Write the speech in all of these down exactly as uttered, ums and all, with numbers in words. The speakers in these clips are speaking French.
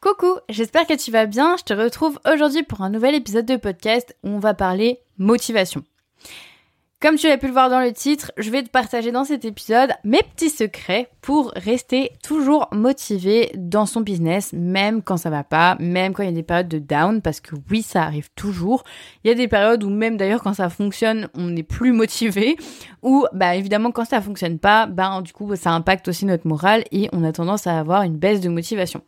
Coucou, j'espère que tu vas bien. Je te retrouve aujourd'hui pour un nouvel épisode de podcast où on va parler motivation. Comme tu l'as pu le voir dans le titre, je vais te partager dans cet épisode mes petits secrets pour rester toujours motivé dans son business, même quand ça va pas, même quand il y a des périodes de down, parce que oui, ça arrive toujours. Il y a des périodes où même d'ailleurs quand ça fonctionne, on n'est plus motivé, ou bah évidemment quand ça fonctionne pas, bah du coup ça impacte aussi notre morale et on a tendance à avoir une baisse de motivation.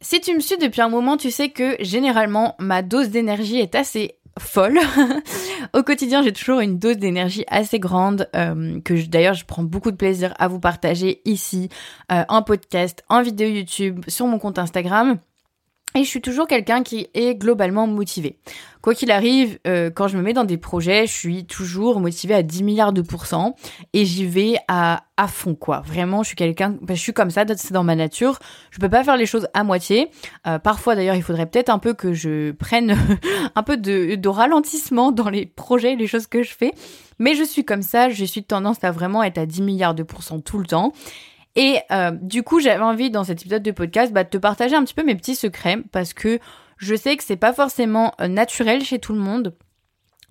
Si tu me suis depuis un moment, tu sais que généralement, ma dose d'énergie est assez folle. Au quotidien, j'ai toujours une dose d'énergie assez grande euh, que je, d'ailleurs, je prends beaucoup de plaisir à vous partager ici, euh, en podcast, en vidéo YouTube, sur mon compte Instagram. Et je suis toujours quelqu'un qui est globalement motivé. Quoi qu'il arrive, euh, quand je me mets dans des projets, je suis toujours motivée à dix milliards de pourcents et j'y vais à à fond quoi. Vraiment, je suis quelqu'un, ben, je suis comme ça, c'est dans ma nature. Je peux pas faire les choses à moitié. Euh, parfois d'ailleurs, il faudrait peut-être un peu que je prenne un peu de, de ralentissement dans les projets, les choses que je fais. Mais je suis comme ça, je suis tendance à vraiment être à dix milliards de pourcents tout le temps. Et euh, du coup, j'avais envie dans cet épisode de podcast bah, de te partager un petit peu mes petits secrets parce que je sais que c'est pas forcément naturel chez tout le monde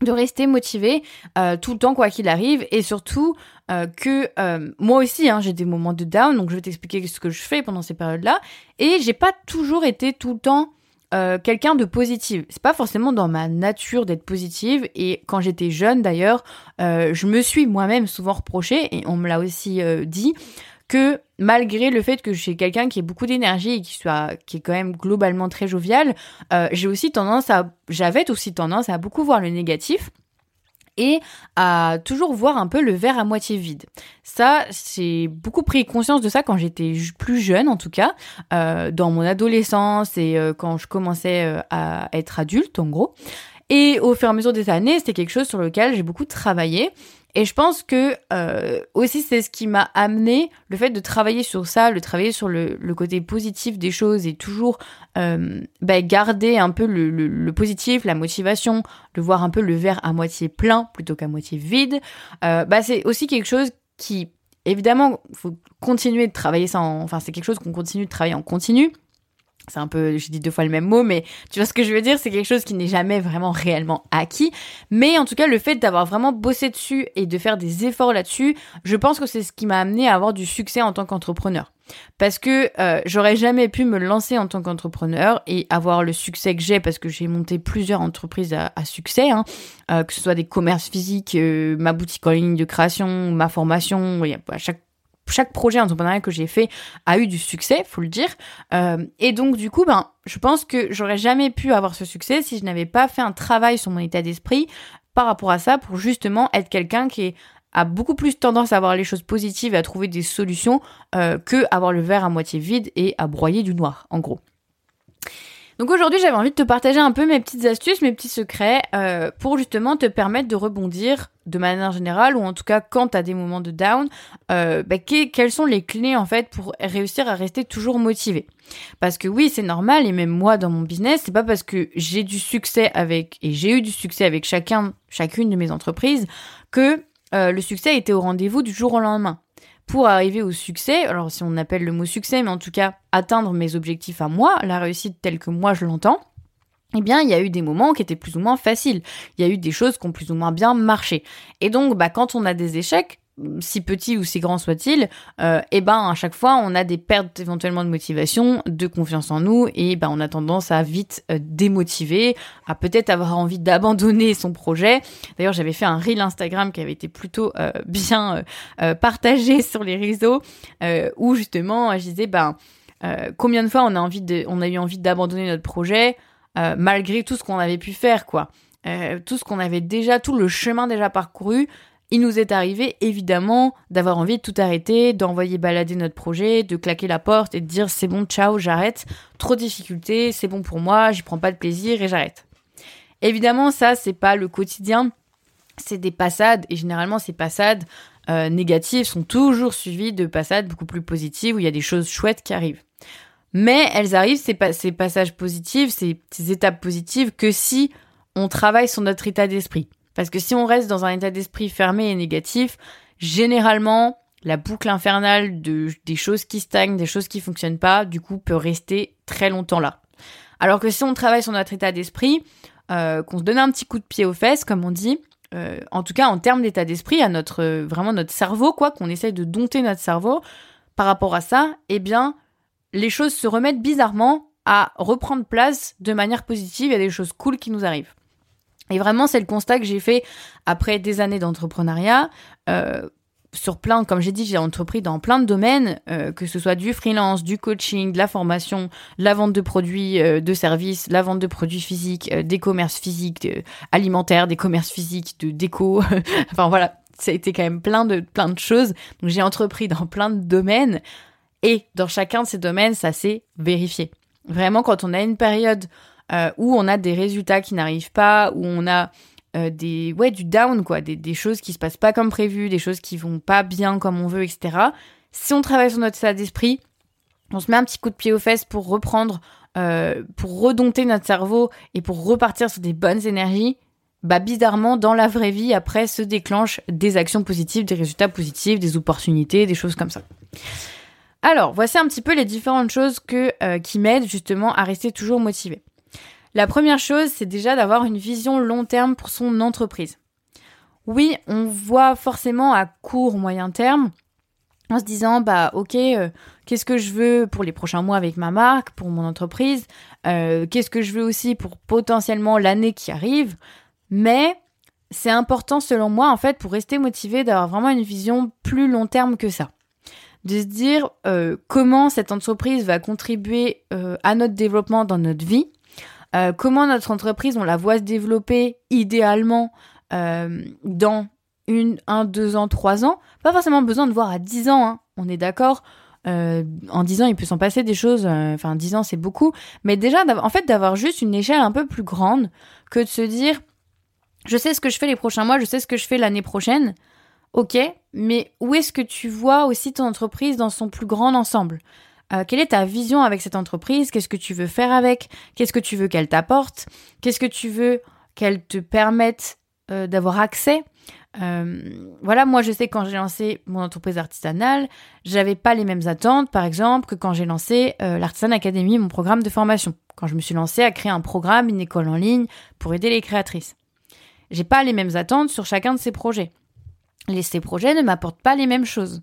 de rester motivé euh, tout le temps quoi qu'il arrive et surtout euh, que euh, moi aussi hein, j'ai des moments de down donc je vais t'expliquer ce que je fais pendant ces périodes-là et j'ai pas toujours été tout le temps Euh, quelqu'un de positive. C'est pas forcément dans ma nature d'être positive et quand j'étais jeune d'ailleurs, euh, je me suis moi-même souvent reprochée et on me l'a aussi euh, dit que malgré le fait que je suis quelqu'un qui ait beaucoup d'énergie et qui soit qui est quand même globalement très jovial, euh, j'ai aussi tendance à j'avais aussi tendance à beaucoup voir le négatif et à toujours voir un peu le verre à moitié vide. Ça, j'ai beaucoup pris conscience de ça quand j'étais plus jeune, en tout cas, euh, dans mon adolescence et euh, quand je commençais euh, à être adulte, en gros. Et au fur et à mesure des années, c'était quelque chose sur lequel j'ai beaucoup travaillé. Et je pense que euh, aussi, c'est ce qui m'a amené le fait de travailler sur ça, le travailler sur le, le côté positif des choses et toujours euh, bah, garder un peu le, le, le positif, la motivation, de voir un peu le verre à moitié plein plutôt qu'à moitié vide. Euh, bah, c'est aussi quelque chose qui, évidemment, faut continuer de travailler ça. En, enfin, c'est quelque chose qu'on continue de travailler en continu. C'est un peu, j'ai dit deux fois le même mot, mais tu vois ce que je veux dire, c'est quelque chose qui n'est jamais vraiment réellement acquis. Mais en tout cas, le fait d'avoir vraiment bossé dessus et de faire des efforts là-dessus, je pense que c'est ce qui m'a amené à avoir du succès en tant qu'entrepreneur. Parce que euh, j'aurais jamais pu me lancer en tant qu'entrepreneur et avoir le succès que j'ai parce que j'ai monté plusieurs entreprises à, à succès, hein, euh, que ce soit des commerces physiques, euh, ma boutique en ligne de création, ma formation, et à chaque Chaque projet entrepreneurial que j'ai fait a eu du succès, faut le dire. Euh, et donc, du coup, ben, je pense que j'aurais jamais pu avoir ce succès si je n'avais pas fait un travail sur mon état d'esprit par rapport à ça pour justement être quelqu'un qui est, a beaucoup plus tendance à voir les choses positives et à trouver des solutions euh, que avoir le verre à moitié vide et à broyer du noir, en gros. Donc aujourd'hui, j'avais envie de te partager un peu mes petites astuces, mes petits secrets euh, pour justement te permettre de rebondir de manière générale ou en tout cas quand t'as des moments de down, euh, bah, que, quelles sont les clés en fait pour réussir à rester toujours motivé. Parce que oui, c'est normal et même moi dans mon business, c'est pas parce que j'ai du succès avec et j'ai eu du succès avec chacun, chacune de mes entreprises que euh, le succès était au rendez-vous du jour au lendemain. Pour arriver au succès, alors si on appelle le mot succès, mais en tout cas atteindre mes objectifs à moi, la réussite telle que moi je l'entends, eh bien il y a eu des moments qui étaient plus ou moins faciles. Il y a eu des choses qui ont plus ou moins bien marché. Et donc bah quand on a des échecs, si petits ou si grands soient-ils, euh, eh ben à chaque fois on a des pertes éventuellement de motivation, de confiance en nous, et ben on a tendance à vite euh, démotiver, à peut-être avoir envie d'abandonner son projet. D'ailleurs j'avais fait un reel Instagram qui avait été plutôt euh, bien euh, euh, partagé sur les réseaux, euh, où justement je disais ben euh, combien de fois on a envie de, on a eu envie d'abandonner notre projet euh, malgré tout ce qu'on avait pu faire quoi, euh, tout ce qu'on avait déjà, tout le chemin déjà parcouru. Il nous est arrivé, évidemment, d'avoir envie de tout arrêter, d'envoyer balader notre projet, de claquer la porte et de dire « c'est bon, ciao, j'arrête, trop de difficultés, c'est bon pour moi, j'y prends pas de plaisir et j'arrête ». Évidemment, ça, c'est pas le quotidien, c'est des passades et généralement, ces passades euh, négatives sont toujours suivies de passades beaucoup plus positives où il y a des choses chouettes qui arrivent. Mais elles arrivent, ces, pa- ces passages positifs, ces petites étapes positives, que si on travaille sur notre état d'esprit. Parce que si on reste dans un état d'esprit fermé et négatif, généralement, la boucle infernale de, des choses qui stagnent, des choses qui fonctionnent pas, du coup, peut rester très longtemps là. Alors que si on travaille sur notre état d'esprit, euh, qu'on se donne un petit coup de pied aux fesses, comme on dit, euh, en tout cas en termes d'état d'esprit, à notre euh, vraiment notre cerveau, quoi, qu'on essaye de dompter notre cerveau par rapport à ça, eh bien, les choses se remettent bizarrement à reprendre place de manière positive. Il y a des choses cool qui nous arrivent. Et vraiment, c'est le constat que j'ai fait après des années d'entrepreneuriat. Euh, sur plein, comme j'ai dit, j'ai entrepris dans plein de domaines, euh, que ce soit du freelance, du coaching, de la formation, de la vente de produits, euh, de services, de la vente de produits physiques, euh, des commerces physiques, euh, alimentaires, des commerces physiques, de déco. Enfin voilà, ça a été quand même plein de, plein de choses. Donc j'ai entrepris dans plein de domaines et dans chacun de ces domaines, ça s'est vérifié. Vraiment, quand on a une période euh, où on a des résultats qui n'arrivent pas, où on a euh, des, ouais, du down, quoi, des, des choses qui se passent pas comme prévu, des choses qui vont pas bien comme on veut, et cetera. Si on travaille sur notre état d'esprit, on se met un petit coup de pied aux fesses pour reprendre, euh, pour redompter notre cerveau et pour repartir sur des bonnes énergies, bah bizarrement, dans la vraie vie, après, se déclenchent des actions positives, des résultats positifs, des opportunités, des choses comme ça. Alors, voici un petit peu les différentes choses que, euh, qui m'aident justement à rester toujours motivée. La première chose, c'est déjà d'avoir une vision long terme pour son entreprise. Oui, on voit forcément à court, moyen terme, en se disant, bah ok, euh, qu'est-ce que je veux pour les prochains mois avec ma marque, pour mon entreprise, euh, qu'est-ce que je veux aussi pour potentiellement l'année qui arrive. Mais c'est important selon moi, en fait, pour rester motivée, d'avoir vraiment une vision plus long terme que ça. De se dire euh, comment cette entreprise va contribuer euh, à notre développement dans notre vie, euh, comment notre entreprise, on la voit se développer idéalement euh, dans une, un, deux ans, trois ans. Pas forcément besoin de voir à dix ans, hein, on est d'accord. Euh, en dix ans, il peut s'en passer des choses. Enfin, euh, dix ans, c'est beaucoup. Mais déjà, en fait, d'avoir juste une échelle un peu plus grande que de se dire « je sais ce que je fais les prochains mois, je sais ce que je fais l'année prochaine ». Ok, mais où est-ce que tu vois aussi ton entreprise dans son plus grand ensemble ? euh, Quelle est ta vision avec cette entreprise ? Qu'est-ce que tu veux faire avec ? Qu'est-ce que tu veux qu'elle t'apporte ? Qu'est-ce que tu veux qu'elle te permette euh, d'avoir accès ? euh, Voilà, moi je sais que quand j'ai lancé mon entreprise artisanale, j'avais pas les mêmes attentes, par exemple, que quand j'ai lancé euh, l'Artisane Académie, mon programme de formation. Quand je me suis lancée à créer un programme, une école en ligne pour aider les créatrices. J'ai pas les mêmes attentes sur chacun de ces projets. Les, ces projets ne m'apportent pas les mêmes choses.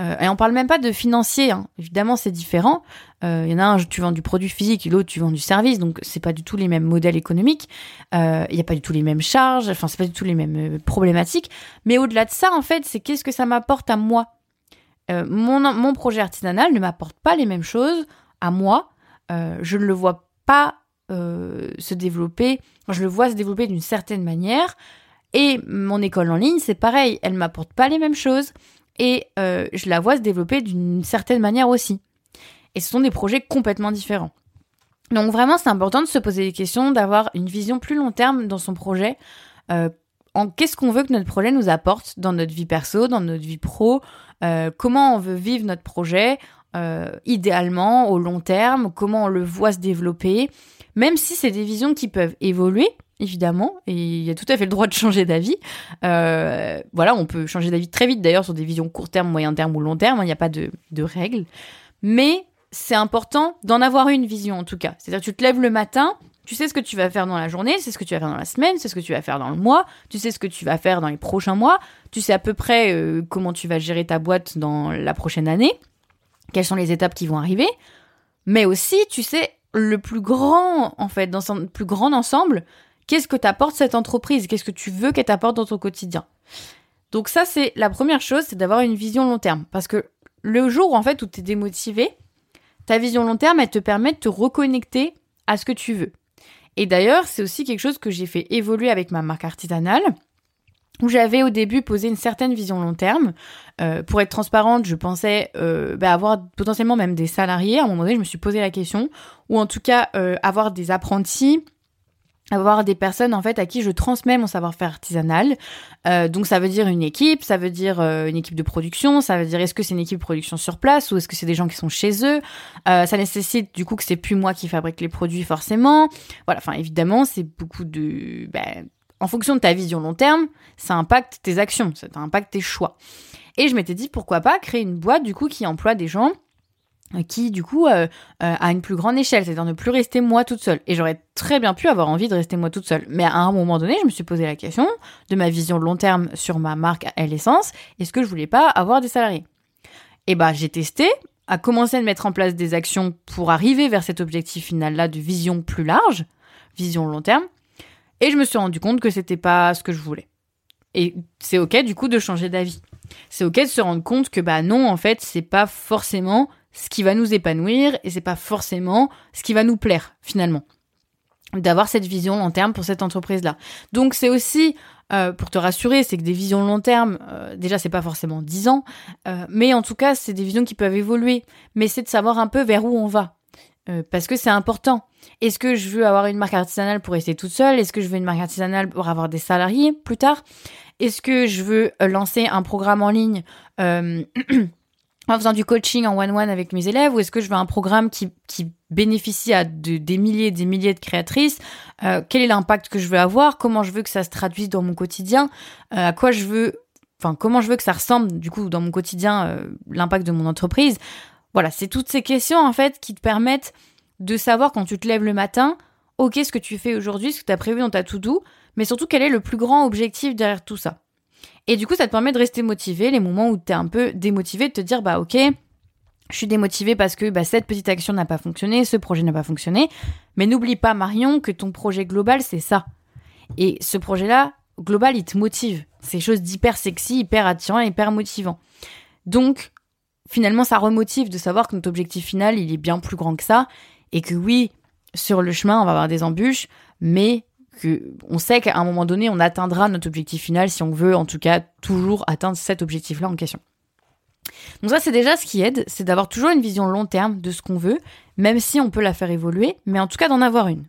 Euh, et on parle même pas de financier, hein. Évidemment, c'est différent. Euh, y en a un, tu vends du produit physique, et l'autre, tu vends du service. Donc, c'est pas du tout les mêmes modèles économiques. Il euh, y a pas du tout les mêmes charges. Enfin, c'est pas du tout les mêmes euh, problématiques. Mais au-delà de ça, en fait, c'est qu'est-ce que ça m'apporte à moi ? euh, mon, mon projet artisanal ne m'apporte pas les mêmes choses à moi. Euh, je ne le vois pas euh, se développer. Enfin, je le vois se développer d'une certaine manière. Et mon école en ligne, c'est pareil, elle m'apporte pas les mêmes choses et euh, je la vois se développer d'une certaine manière aussi. Et ce sont des projets complètement différents. Donc vraiment, c'est important de se poser des questions, d'avoir une vision plus long terme dans son projet. Euh, en qu'est-ce qu'on veut que notre projet nous apporte dans notre vie perso, dans notre vie pro, euh, comment on veut vivre notre projet euh, idéalement, au long terme, comment on le voit se développer, même si c'est des visions qui peuvent évoluer. Évidemment, et il y a tout à fait le droit de changer d'avis. Euh, voilà, on peut changer d'avis très vite d'ailleurs sur des visions court terme, moyen terme ou long terme, il n'y a pas de, de règles. Mais c'est important d'en avoir une vision en tout cas. C'est-à-dire que tu te lèves le matin, tu sais ce que tu vas faire dans la journée, tu sais ce que tu vas faire dans la semaine, tu sais ce que tu vas faire dans le mois, tu sais ce que tu vas faire dans les prochains mois, tu sais à peu près euh, comment tu vas gérer ta boîte dans la prochaine année, quelles sont les étapes qui vont arriver, mais aussi tu sais le plus grand, en fait, dans son plus grand ensemble. Qu'est-ce que t'apporte cette entreprise ? Qu'est-ce que tu veux qu'elle t'apporte dans ton quotidien ? Donc ça, c'est la première chose, c'est d'avoir une vision long terme. Parce que le jour, en fait, où t'es démotivé, ta vision long terme, elle te permet de te reconnecter à ce que tu veux. Et d'ailleurs, c'est aussi quelque chose que j'ai fait évoluer avec ma marque artisanale, où j'avais au début posé une certaine vision long terme. Euh, pour être transparente, je pensais euh, bah, avoir potentiellement même des salariés. À un moment donné, je me suis posé la question. Ou en tout cas, euh, avoir des apprentis, avoir des personnes en fait à qui je transmets mon savoir-faire artisanal. Euh, donc ça veut dire une équipe, ça veut dire euh, une équipe de production, ça veut dire est-ce que c'est une équipe de production sur place ou est-ce que c'est des gens qui sont chez eux. Euh, ça nécessite du coup que c'est plus moi qui fabrique les produits forcément. Voilà, enfin évidemment c'est beaucoup de... Ben, en fonction de ta vision long terme, ça impacte tes actions, ça impacte tes choix. Et je m'étais dit pourquoi pas créer une boîte du coup qui emploie des gens qui du coup euh, euh, à une plus grande échelle, c'est-à-dire ne plus rester moi toute seule. Et j'aurais très bien pu avoir envie de rester moi toute seule. Mais à un moment donné, je me suis posé la question de ma vision long terme sur ma marque à l'essence. Est-ce que je voulais pas avoir des salariés ? Et bah j'ai testé, à commencer à mettre en place des actions pour arriver vers cet objectif final-là de vision plus large, vision long terme. Et je me suis rendu compte que c'était pas ce que je voulais. Et c'est ok du coup de changer d'avis. C'est ok de se rendre compte que bah non, en fait, c'est pas forcément ce qui va nous épanouir et c'est pas forcément ce qui va nous plaire finalement, d'avoir cette vision long terme pour cette entreprise-là. Donc c'est aussi, euh, pour te rassurer, c'est que des visions long terme, euh, déjà c'est pas forcément dix ans, euh, mais en tout cas c'est des visions qui peuvent évoluer, mais c'est de savoir un peu vers où on va, euh, parce que c'est important. Est-ce que je veux avoir une marque artisanale pour rester toute seule ? Est-ce que je veux une marque artisanale pour avoir des salariés plus tard ? Est-ce que je veux lancer un programme en ligne euh, en faisant du coaching en one-one avec mes élèves, ou est-ce que je veux un programme qui, qui bénéficie à de, des milliers et des milliers de créatrices ? euh, Quel est l'impact que je veux avoir ? Comment je veux que ça se traduise dans mon quotidien ? euh, À quoi je veux... Enfin, comment je veux que ça ressemble, du coup, dans mon quotidien, euh, l'impact de mon entreprise ? Voilà, c'est toutes ces questions, en fait, qui te permettent de savoir, quand tu te lèves le matin, ok, ce que tu fais aujourd'hui, ce que tu as prévu dans ta to-do, mais surtout, quel est le plus grand objectif derrière tout ça ? Et du coup, ça te permet de rester motivé les moments où t'es un peu démotivé, de te dire, bah ok, je suis démotivé parce que bah, cette petite action n'a pas fonctionné, ce projet n'a pas fonctionné. Mais n'oublie pas, Marion, que ton projet global, c'est ça. Et ce projet-là, global, il te motive. C'est quelque chose d'hyper sexy, hyper attirant, hyper motivant. Donc, finalement, ça remotive de savoir que notre objectif final, il est bien plus grand que ça. Et que oui, sur le chemin, on va avoir des embûches, mais... Que on sait qu'à un moment donné, on atteindra notre objectif final si on veut, en tout cas, toujours atteindre cet objectif-là en question. Donc ça, c'est déjà ce qui aide, c'est d'avoir toujours une vision long terme de ce qu'on veut, même si on peut la faire évoluer, mais en tout cas d'en avoir une.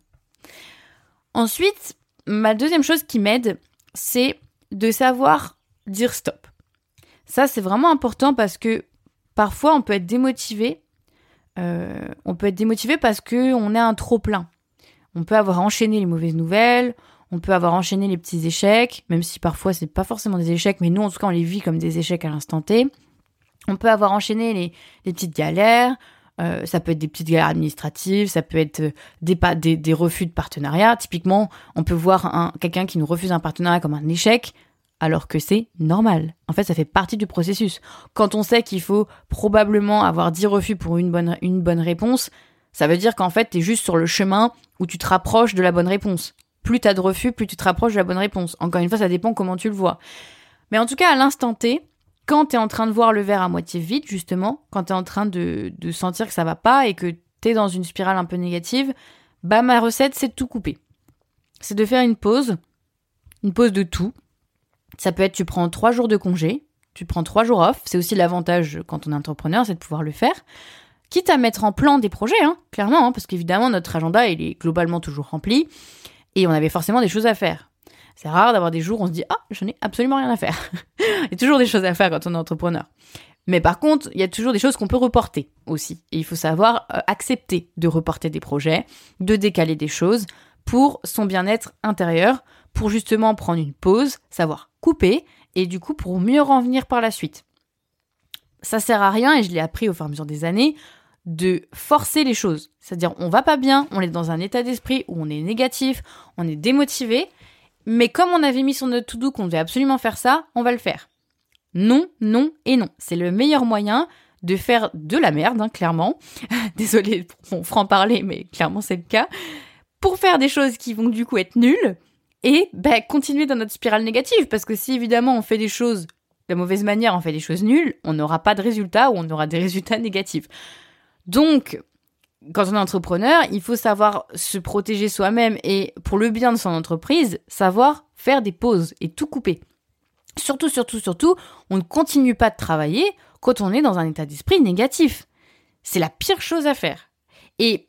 Ensuite, ma deuxième chose qui m'aide, c'est de savoir dire stop. Ça, c'est vraiment important parce que parfois, on peut être démotivé. Euh, on peut être démotivé parce qu'on a un trop-plein. On peut avoir enchaîné les mauvaises nouvelles, on peut avoir enchaîné les petits échecs, même si parfois c'est pas forcément des échecs, mais nous en tout cas on les vit comme des échecs à l'instant T. On peut avoir enchaîné les, les petites galères, euh, ça peut être des petites galères administratives, ça peut être des, des, des refus de partenariat. Typiquement, on peut voir un, quelqu'un qui nous refuse un partenariat comme un échec, alors que c'est normal. En fait, ça fait partie du processus. Quand on sait qu'il faut probablement avoir dix refus pour une bonne, une bonne réponse, ça veut dire qu'en fait, t'es juste sur le chemin où tu te rapproches de la bonne réponse. Plus t'as de refus, plus tu te rapproches de la bonne réponse. Encore une fois, ça dépend comment tu le vois. Mais en tout cas, à l'instant T, quand t'es en train de voir le verre à moitié vide, justement, quand t'es en train de, de sentir que ça va pas et que t'es dans une spirale un peu négative, bah ma recette, c'est de tout couper. C'est de faire une pause, une pause de tout. Ça peut être, tu prends trois jours de congé, tu prends trois jours off. C'est aussi l'avantage quand on est entrepreneur, c'est de pouvoir le faire. Quitte à mettre en plan des projets, hein, clairement, hein, parce qu'évidemment, notre agenda, il est globalement toujours rempli, et on avait forcément des choses à faire. C'est rare d'avoir des jours où on se dit « Ah, je n'ai absolument rien à faire ». Il y a toujours des choses à faire quand on est entrepreneur. Mais par contre, il y a toujours des choses qu'on peut reporter aussi. Et il faut savoir euh, accepter de reporter des projets, de décaler des choses pour son bien-être intérieur, pour justement prendre une pause, savoir couper, et du coup, pour mieux revenir par la suite. Ça sert à rien, et je l'ai appris au fur et à mesure des années, de forcer les choses. C'est-à-dire, on va pas bien, on est dans un état d'esprit où on est négatif, on est démotivé, mais comme on avait mis sur notre to-do qu'on devait absolument faire ça, on va le faire. Non, non et non. C'est le meilleur moyen de faire de la merde, hein, clairement. Désolée pour mon franc-parler, mais clairement c'est le cas. Pour faire des choses qui vont du coup être nulles et bah, continuer dans notre spirale négative. Parce que si évidemment on fait des choses de mauvaise manière, on fait des choses nulles, on n'aura pas de résultats ou on aura des résultats négatifs. Donc, quand on est entrepreneur, il faut savoir se protéger soi-même et, pour le bien de son entreprise, savoir faire des pauses et tout couper. Surtout, surtout, surtout, on ne continue pas de travailler quand on est dans un état d'esprit négatif. C'est la pire chose à faire. Et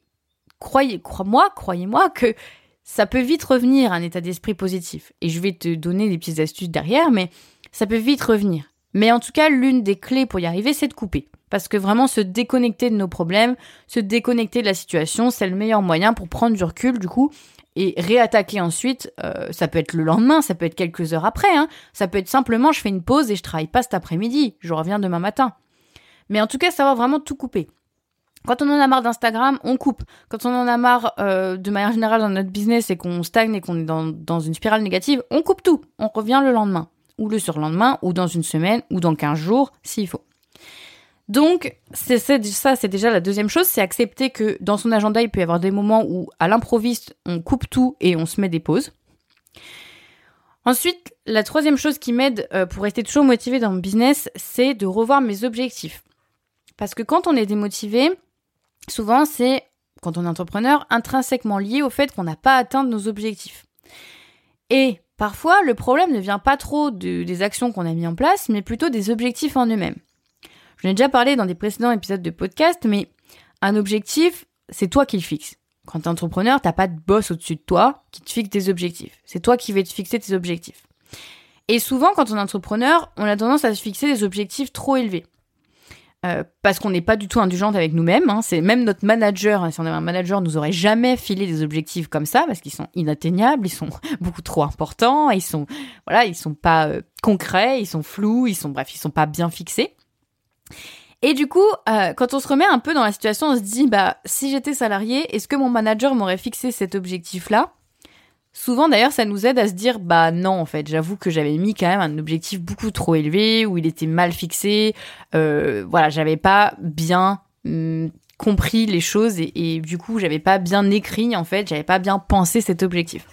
croyez, crois-moi, croyez-moi que ça peut vite revenir à un état d'esprit positif. Et je vais te donner des petites astuces derrière, mais ça peut vite revenir. Mais en tout cas, l'une des clés pour y arriver, c'est de couper. Parce que vraiment, se déconnecter de nos problèmes, se déconnecter de la situation, c'est le meilleur moyen pour prendre du recul, du coup, et réattaquer ensuite. Euh, ça peut être le lendemain, ça peut être quelques heures après, hein. Ça peut être simplement, je fais une pause et je travaille pas cet après-midi, je reviens demain matin. Mais en tout cas, savoir vraiment tout couper. Quand on en a marre d'Instagram, on coupe. Quand on en a marre euh, de manière générale dans notre business et qu'on stagne et qu'on est dans, dans une spirale négative, on coupe tout. On revient le lendemain, ou le surlendemain, ou dans une semaine, ou dans quinze jours, s'il faut. Donc, c'est, c'est, ça, c'est déjà la deuxième chose, c'est accepter que dans son agenda, il peut y avoir des moments où, à l'improviste, on coupe tout et on se met des pauses. Ensuite, la troisième chose qui m'aide euh, pour rester toujours motivée dans mon business, c'est de revoir mes objectifs. Parce que quand on est démotivé, souvent, c'est, quand on est entrepreneur, intrinsèquement lié au fait qu'on n'a pas atteint nos objectifs. Et parfois, le problème ne vient pas trop de, des actions qu'on a mises en place, mais plutôt des objectifs en eux-mêmes. J'en ai déjà parlé dans des précédents épisodes de podcast, mais un objectif, c'est toi qui le fixes. Quand t'es entrepreneur, t'as pas de boss au-dessus de toi qui te fixe tes objectifs. C'est toi qui vas te fixer tes objectifs. Et souvent, quand on est entrepreneur, on a tendance à se fixer des objectifs trop élevés. Euh, parce qu'on n'est pas du tout indulgente avec nous-mêmes, hein. C'est même notre manager, hein, si on avait un manager, nous aurait jamais filé des objectifs comme ça parce qu'ils sont inatteignables, ils sont beaucoup trop importants, ils sont voilà, ils sont pas euh, concrets, ils sont flous, ils sont bref, ils sont pas bien fixés. Et du coup, euh, quand on se remet un peu dans la situation, on se dit bah si j'étais salarié, est-ce que mon manager m'aurait fixé cet objectif-là ? Souvent d'ailleurs ça nous aide à se dire bah non en fait j'avoue que j'avais mis quand même un objectif beaucoup trop élevé où il était mal fixé, euh, voilà j'avais pas bien hum, compris les choses et, et du coup j'avais pas bien écrit en fait, j'avais pas bien pensé cet objectif.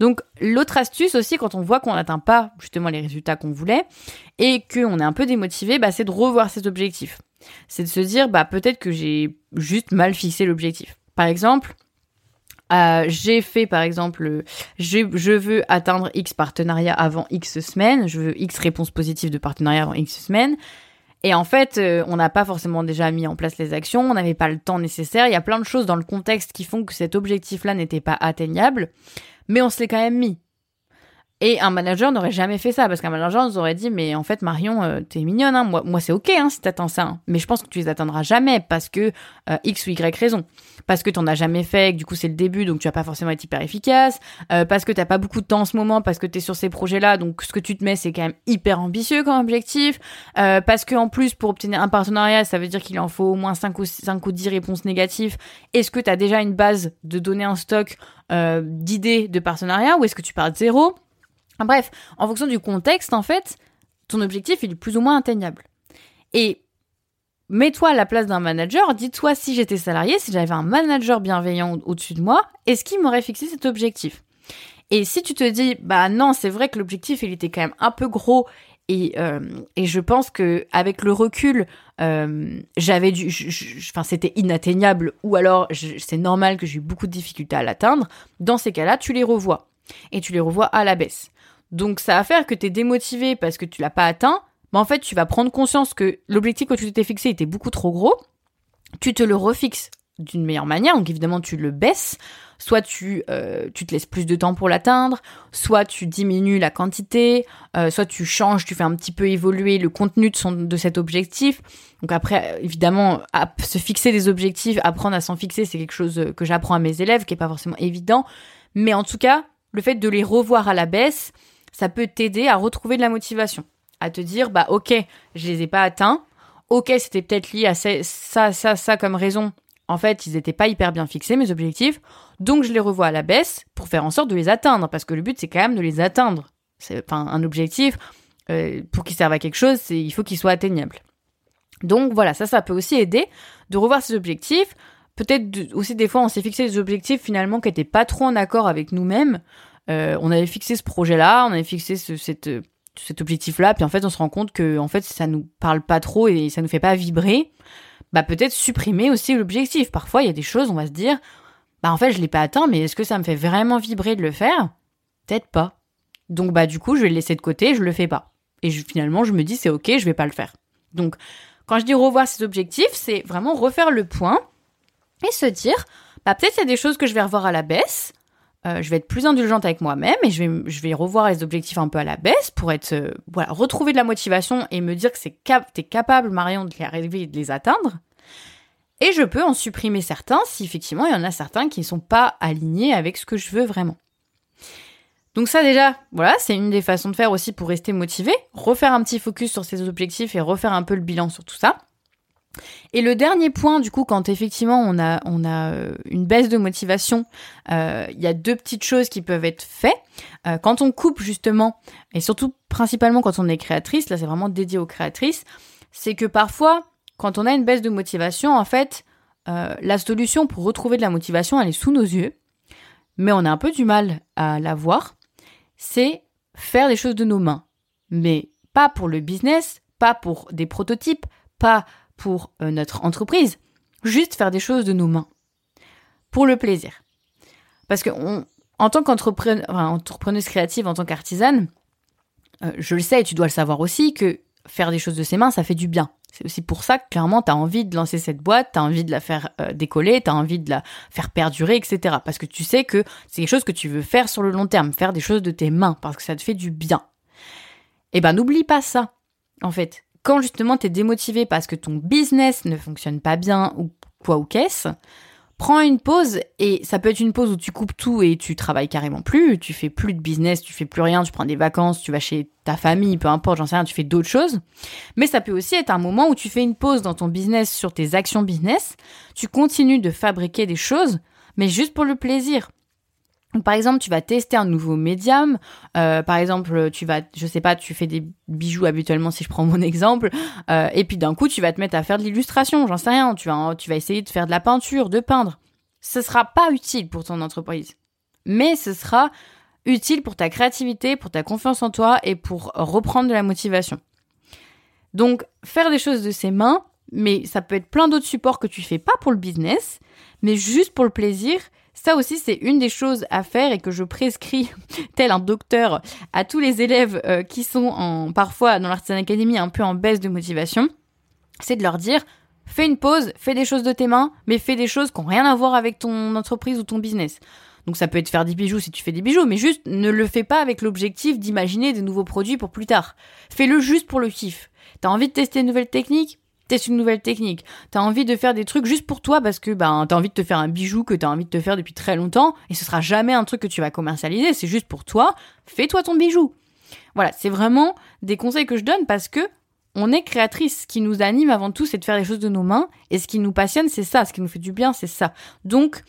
Donc l'autre astuce aussi quand on voit qu'on n'atteint pas justement les résultats qu'on voulait et qu'on est un peu démotivé, bah c'est de revoir cet objectif. C'est de se dire bah peut-être que j'ai juste mal fixé l'objectif. Par exemple, Euh, j'ai fait par exemple, je, je veux atteindre X partenariat avant X semaines, je veux X réponses positives de partenariat avant X semaines, et en fait euh, on n'a pas forcément déjà mis en place les actions, on n'avait pas le temps nécessaire, il y a plein de choses dans le contexte qui font que cet objectif-là n'était pas atteignable, mais on se l'est quand même mis. Et un manager n'aurait jamais fait ça, parce qu'un manager nous aurait dit « Mais en fait, Marion, euh, t'es mignonne, hein. moi, moi c'est ok hein, si t'attends ça, hein. mais je pense que tu les atteindras jamais parce que euh, X ou Y raison. Parce que t'en as jamais fait, et que du coup c'est le début, donc tu vas pas forcément être hyper efficace, euh, parce que t'as pas beaucoup de temps en ce moment, parce que t'es sur ces projets-là, donc ce que tu te mets, c'est quand même hyper ambitieux comme objectif, euh, parce que en plus, pour obtenir un partenariat, ça veut dire qu'il en faut au moins cinq ou dix réponses négatives. Est-ce que t'as déjà une base de données en stock euh, d'idées de partenariat, ou est-ce que tu pars de zéro ? Bref, en fonction du contexte, en fait, ton objectif, il est plus ou moins atteignable. Et mets-toi à la place d'un manager, dis-toi si j'étais salarié, si j'avais un manager bienveillant au- au-dessus de moi, est-ce qu'il m'aurait fixé cet objectif ? Et si tu te dis, bah non, c'est vrai que l'objectif, il était quand même un peu gros, et, euh, et je pense qu'avec le recul, euh, j'avais du, je, je, enfin, c'était inatteignable, ou alors je, c'est normal que j'ai eu beaucoup de difficultés à l'atteindre, dans ces cas-là, tu les revois. Et tu les revois à la baisse. Donc ça va faire que t'es démotivé parce que tu l'as pas atteint, mais en fait tu vas prendre conscience que l'objectif que tu t'étais fixé était beaucoup trop gros, tu te le refixes d'une meilleure manière, donc évidemment tu le baisses, soit tu, euh, tu te laisses plus de temps pour l'atteindre, soit tu diminues la quantité, euh, soit tu changes, tu fais un petit peu évoluer le contenu de, son, de cet objectif. Donc après évidemment à se fixer des objectifs, apprendre à s'en fixer, c'est quelque chose que j'apprends à mes élèves, qui est pas forcément évident, mais en tout cas le fait de les revoir à la baisse, ça peut t'aider à retrouver de la motivation, à te dire bah ok, je les ai pas atteints, ok c'était peut-être lié à ça, ça, ça, ça comme raison. En fait, ils n'étaient pas hyper bien fixés mes objectifs, donc je les revois à la baisse pour faire en sorte de les atteindre, parce que le but c'est quand même de les atteindre. C'est, enfin, un objectif euh, pour qu'il serve à quelque chose, c'est, il faut qu'il soit atteignable. Donc voilà, ça, ça peut aussi aider de revoir ses objectifs. Peut-être de, aussi des fois on s'est fixé des objectifs finalement qui n'étaient pas trop en accord avec nous-mêmes. Euh, on avait fixé ce projet-là, on avait fixé ce, cette, cet objectif-là, puis en fait on se rend compte que en fait ça nous parle pas trop et ça nous fait pas vibrer. Bah peut-être supprimer aussi l'objectif. Parfois il y a des choses, on va se dire, bah en fait je l'ai pas atteint, mais est-ce que ça me fait vraiment vibrer de le faire ? Peut-être pas. Donc bah du coup je vais le laisser de côté, je le fais pas. Et je, finalement je me dis c'est ok, je vais pas le faire. Donc quand je dis revoir ses objectifs, c'est vraiment refaire le point et se dire, bah peut-être il y a des choses que je vais revoir à la baisse. Euh, je vais être plus indulgente avec moi-même et je vais, je vais revoir les objectifs un peu à la baisse pour être, euh, voilà, retrouver de la motivation et me dire que c'est cap- t'es capable, Marion, de les arriver et de les atteindre. Et je peux en supprimer certains si effectivement il y en a certains qui ne sont pas alignés avec ce que je veux vraiment. Donc ça déjà, voilà, c'est une des façons de faire aussi pour rester motivé, refaire un petit focus sur ses objectifs et refaire un peu le bilan sur tout ça. Et le dernier point, du coup, quand effectivement on a, on a une baisse de motivation, euh, il y a deux petites choses qui peuvent être faites. Euh, quand on coupe justement, et surtout principalement quand on est créatrice, là c'est vraiment dédié aux créatrices, c'est que parfois, quand on a une baisse de motivation, en fait, euh, la solution pour retrouver de la motivation, elle est sous nos yeux, mais on a un peu du mal à la voir, c'est faire des choses de nos mains. Mais pas pour le business, pas pour des prototypes, pas pour notre entreprise, juste faire des choses de nos mains, pour le plaisir. Parce que on, en tant qu'entrepreneuse enfin, créative, en tant qu'artisane, euh, je le sais et tu dois le savoir aussi, que faire des choses de ses mains, ça fait du bien. C'est aussi pour ça que clairement, tu as envie de lancer cette boîte, tu as envie de la faire euh, décoller, tu as envie de la faire perdurer, et cetera. Parce que tu sais que c'est quelque chose que tu veux faire sur le long terme, faire des choses de tes mains, parce que ça te fait du bien. Eh ben, n'oublie pas ça, en fait. Quand justement t'es démotivé parce que ton business ne fonctionne pas bien ou quoi ou qu'est-ce, prends une pause, et ça peut être une pause où tu coupes tout et tu travailles carrément plus, tu fais plus de business, tu fais plus rien, tu prends des vacances, tu vas chez ta famille, peu importe, j'en sais rien, tu fais d'autres choses. Mais ça peut aussi être un moment où tu fais une pause dans ton business, sur tes actions business, tu continues de fabriquer des choses, mais juste pour le plaisir. Par exemple, tu vas tester un nouveau médium. Euh, par exemple, tu vas, je sais pas, tu fais des bijoux habituellement, si je prends mon exemple. Euh, et puis d'un coup, tu vas te mettre à faire de l'illustration. J'en sais rien. Tu vas, tu vas essayer de faire de la peinture, de peindre. Ce sera pas utile pour ton entreprise, mais ce sera utile pour ta créativité, pour ta confiance en toi et pour reprendre de la motivation. Donc, faire des choses de ses mains, mais ça peut être plein d'autres supports que tu fais pas pour le business, mais juste pour le plaisir. Ça aussi, c'est une des choses à faire et que je prescris, tel un docteur, à tous les élèves euh, qui sont en, parfois dans l'Artisane Académie un peu en baisse de motivation. C'est de leur dire, fais une pause, fais des choses de tes mains, mais fais des choses qui n'ont rien à voir avec ton entreprise ou ton business. Donc ça peut être faire des bijoux si tu fais des bijoux, mais juste ne le fais pas avec l'objectif d'imaginer des nouveaux produits pour plus tard. Fais-le juste pour le kiff. T'as envie de tester une nouvelle technique ? Teste une nouvelle technique. T'as envie de faire des trucs juste pour toi parce que ben, t'as envie de te faire un bijou que t'as envie de te faire depuis très longtemps et ce sera jamais un truc que tu vas commercialiser, c'est juste pour toi. Fais-toi ton bijou. Voilà, c'est vraiment des conseils que je donne parce que on est créatrice. Ce qui nous anime avant tout, c'est de faire les choses de nos mains et ce qui nous passionne, c'est ça. Ce qui nous fait du bien, c'est ça. Donc,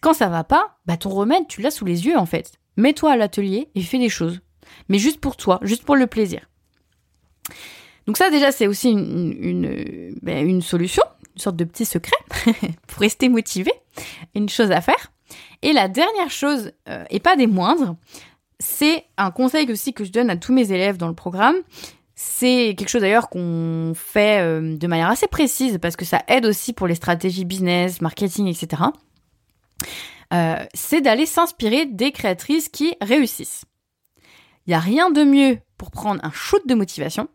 quand ça va pas, bah, ton remède, tu l'as sous les yeux en fait. Mets-toi à l'atelier et fais des choses. Mais juste pour toi, juste pour le plaisir. Donc ça, déjà, c'est aussi une, une, une solution, une sorte de petit secret pour rester motivé, une chose à faire. Et la dernière chose, euh, et pas des moindres, c'est un conseil aussi que je donne à tous mes élèves dans le programme. C'est quelque chose d'ailleurs qu'on fait euh, de manière assez précise parce que ça aide aussi pour les stratégies business, marketing, et cetera. Euh, c'est d'aller s'inspirer des créatrices qui réussissent. Il n'y a rien de mieux pour prendre un shoot de motivation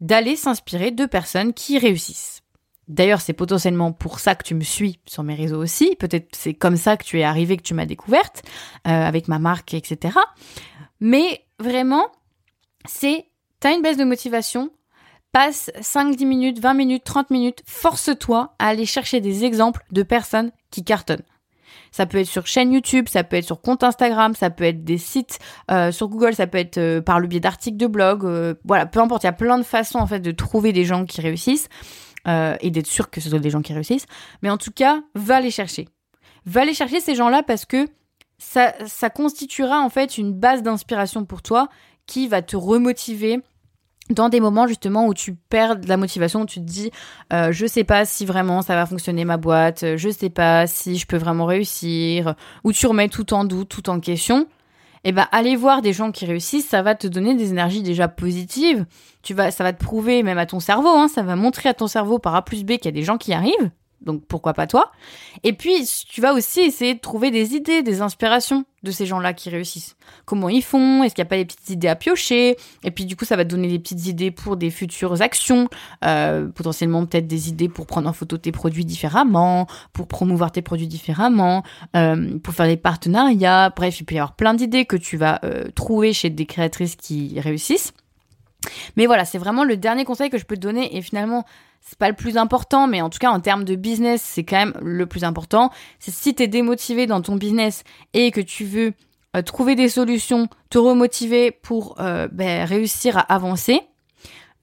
d'aller s'inspirer de personnes qui réussissent. D'ailleurs, c'est potentiellement pour ça que tu me suis sur mes réseaux aussi. Peut-être c'est comme ça que tu es arrivée, que tu m'as découverte, euh, avec ma marque, et cetera. Mais vraiment, c'est, t'as une baisse de motivation, passe cinq dix minutes, vingt minutes, trente minutes, force-toi à aller chercher des exemples de personnes qui cartonnent. Ça peut être sur chaîne YouTube, ça peut être sur compte Instagram, ça peut être des sites euh, sur Google, ça peut être euh, par le biais d'articles de blog. Euh, voilà, peu importe, il y a plein de façons en fait de trouver des gens qui réussissent euh, et d'être sûr que ce soit des gens qui réussissent. Mais en tout cas, va les chercher. Va les chercher ces gens-là parce que ça, ça constituera en fait une base d'inspiration pour toi qui va te remotiver dans des moments justement où tu perds de la motivation, où tu te dis euh, « je sais pas si vraiment ça va fonctionner ma boîte, je sais pas si je peux vraiment réussir », où tu remets tout en doute, tout en question, et ben bah, aller voir des gens qui réussissent, ça va te donner des énergies déjà positives, tu vas, ça va te prouver même à ton cerveau, hein, ça va montrer à ton cerveau par A plus B qu'il y a des gens qui arrivent, donc pourquoi pas toi, et puis tu vas aussi essayer de trouver des idées, des inspirations de ces gens-là qui réussissent. Comment ils font ? Est-ce qu'il n'y a pas des petites idées à piocher ? Et puis du coup, ça va te donner des petites idées pour des futures actions, euh, potentiellement peut-être des idées pour prendre en photo tes produits différemment, pour promouvoir tes produits différemment, euh, pour faire des partenariats. Bref, il peut y avoir plein d'idées que tu vas euh, trouver chez des créatrices qui réussissent. Mais voilà, c'est vraiment le dernier conseil que je peux te donner et finalement, c'est pas le plus important, mais en tout cas en termes de business, c'est quand même le plus important. C'est si t'es démotivé dans ton business et que tu veux euh, trouver des solutions, te remotiver pour euh, ben, réussir à avancer,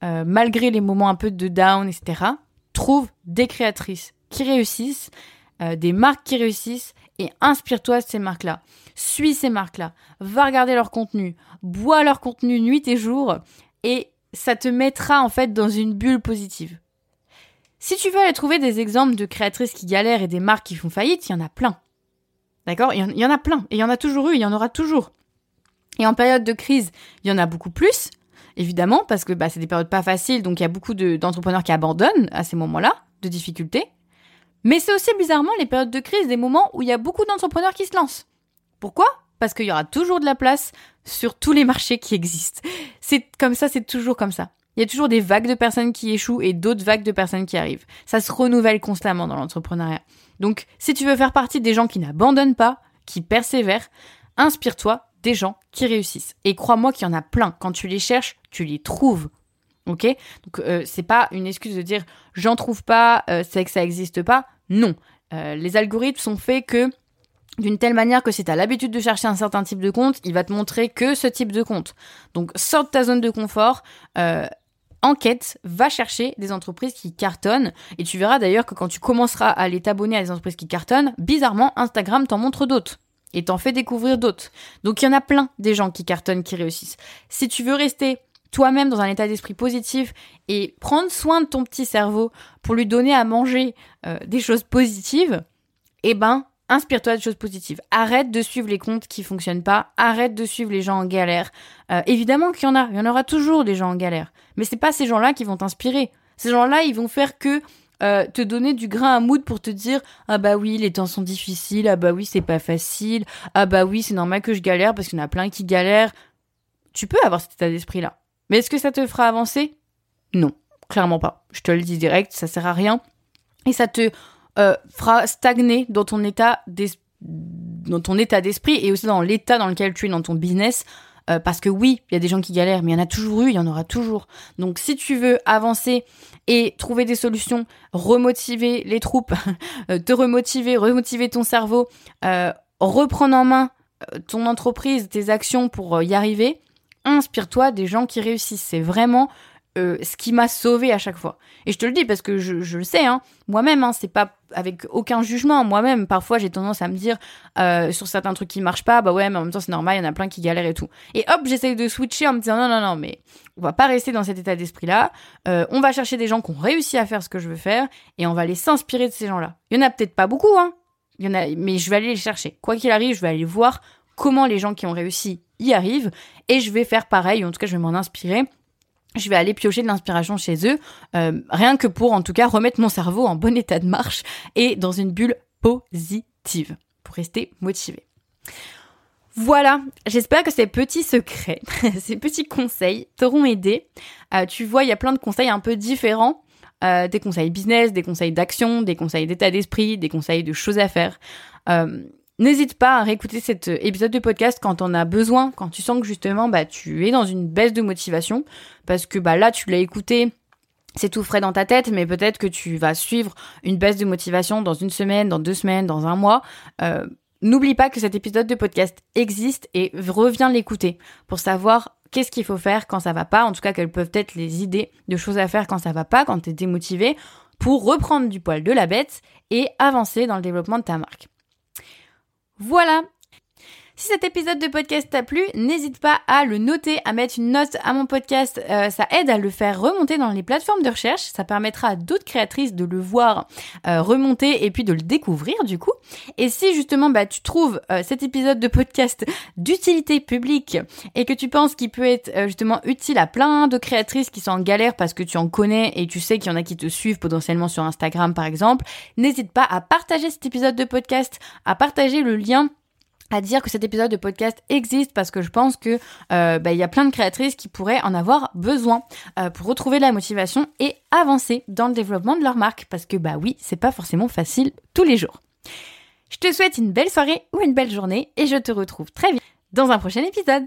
euh, malgré les moments un peu de down, et cetera, trouve des créatrices qui réussissent, euh, des marques qui réussissent et inspire-toi de ces marques-là. Suis ces marques-là, va regarder leur contenu, bois leur contenu nuit et jour et ça te mettra en fait dans une bulle positive. Si tu veux aller trouver des exemples de créatrices qui galèrent et des marques qui font faillite, il y en a plein. D'accord ? Il y en a plein. Et il y en a toujours eu, il y en aura toujours. Et en période de crise, il y en a beaucoup plus, évidemment, parce que bah, c'est des périodes pas faciles, donc il y a beaucoup de, d'entrepreneurs qui abandonnent à ces moments-là, de difficultés. Mais c'est aussi bizarrement les périodes de crise, des moments où il y a beaucoup d'entrepreneurs qui se lancent. Pourquoi ? Parce qu'il y aura toujours de la place sur tous les marchés qui existent. C'est comme ça, c'est toujours comme ça. Il y a toujours des vagues de personnes qui échouent et d'autres vagues de personnes qui arrivent. Ça se renouvelle constamment dans l'entrepreneuriat. Donc, si tu veux faire partie des gens qui n'abandonnent pas, qui persévèrent, inspire-toi des gens qui réussissent. Et crois-moi qu'il y en a plein. Quand tu les cherches, tu les trouves. Ok ? Donc, euh, c'est pas une excuse de dire « j'en trouve pas, euh, c'est que ça existe pas ». Non. Euh, les algorithmes sont faits que d'une telle manière que si tu as l'habitude de chercher un certain type de compte, il va te montrer que ce type de compte. Donc, sors de ta zone de confort, euh, enquête, va chercher des entreprises qui cartonnent et tu verras d'ailleurs que quand tu commenceras à aller t'abonner à des entreprises qui cartonnent, bizarrement, Instagram t'en montre d'autres et t'en fait découvrir d'autres. Donc il y en a plein des gens qui cartonnent, qui réussissent. Si tu veux rester toi-même dans un état d'esprit positif et prendre soin de ton petit cerveau pour lui donner à manger euh, des choses positives, eh ben, inspire-toi de choses positives. Arrête de suivre les comptes qui fonctionnent pas. Arrête de suivre les gens en galère. Euh, évidemment qu'il y en a. Il y en aura toujours des gens en galère. Mais c'est pas ces gens-là qui vont t'inspirer. Ces gens-là, ils vont faire que euh, te donner du grain à moudre pour te dire « Ah bah oui, les temps sont difficiles. Ah bah oui, c'est pas facile. Ah bah oui, c'est normal que je galère parce qu'il y en a plein qui galèrent. » Tu peux avoir cet état d'esprit-là. Mais est-ce que ça te fera avancer ? Non, clairement pas. Je te le dis direct, ça sert à rien. Et ça te... Euh, fera stagner dans ton état d'es- dans ton état d'esprit et aussi dans l'état dans lequel tu es dans ton business euh, parce que oui, il y a des gens qui galèrent mais il y en a toujours eu, il y en aura toujours. Donc si tu veux avancer et trouver des solutions, remotiver les troupes, te remotiver, remotiver ton cerveau, euh, reprendre en main ton entreprise, tes actions pour y arriver, inspire-toi des gens qui réussissent. C'est vraiment... Euh, ce qui m'a sauvée à chaque fois. Et je te le dis parce que je, je le sais, hein, moi-même, hein, c'est pas avec aucun jugement. Moi-même, parfois, j'ai tendance à me dire euh, sur certains trucs qui marchent pas, bah ouais, mais en même temps, c'est normal, il y en a plein qui galèrent et tout. Et hop, j'essaye de switcher en me disant non, non, non, mais on va pas rester dans cet état d'esprit-là. Euh, on va chercher des gens qui ont réussi à faire ce que je veux faire et on va aller s'inspirer de ces gens-là. Il y en a peut-être pas beaucoup, hein, il y en a, mais je vais aller les chercher. Quoi qu'il arrive, je vais aller voir comment les gens qui ont réussi y arrivent et je vais faire pareil, ou en tout cas, je vais m'en inspirer. Je vais aller piocher de l'inspiration chez eux, euh, rien que pour, en tout cas, remettre mon cerveau en bon état de marche et dans une bulle positive pour rester motivé. Voilà, j'espère que ces petits secrets, ces petits conseils t'auront aidé. Euh, tu vois, il y a plein de conseils un peu différents. Euh, des conseils business, des conseils d'action, des conseils d'état d'esprit, des conseils de choses à faire. Euh, N'hésite pas à réécouter cet épisode de podcast quand t'en as besoin, quand tu sens que justement bah tu es dans une baisse de motivation, parce que bah là tu l'as écouté, c'est tout frais dans ta tête, mais peut-être que tu vas suivre une baisse de motivation dans une semaine, dans deux semaines, dans un mois. Euh, n'oublie pas que cet épisode de podcast existe et reviens l'écouter pour savoir qu'est-ce qu'il faut faire quand ça va pas, en tout cas quelles peuvent être les idées de choses à faire quand ça va pas, quand t'es démotivé, pour reprendre du poil de la bête et avancer dans le développement de ta marque. Voilà. Si cet épisode de podcast t'a plu, n'hésite pas à le noter, à mettre une note à mon podcast. Euh, ça aide à le faire remonter dans les plateformes de recherche. Ça permettra à d'autres créatrices de le voir euh, remonter et puis de le découvrir du coup. Et si justement bah, tu trouves euh, cet épisode de podcast d'utilité publique et que tu penses qu'il peut être euh, justement utile à plein de créatrices qui sont en galère parce que tu en connais et tu sais qu'il y en a qui te suivent potentiellement sur Instagram par exemple, n'hésite pas à partager cet épisode de podcast, à partager le lien, à dire que cet épisode de podcast existe parce que je pense que euh, bah, y a plein de créatrices qui pourraient en avoir besoin euh, pour retrouver de la motivation et avancer dans le développement de leur marque parce que bah oui, c'est pas forcément facile tous les jours. Je te souhaite une belle soirée ou une belle journée et je te retrouve très vite dans un prochain épisode.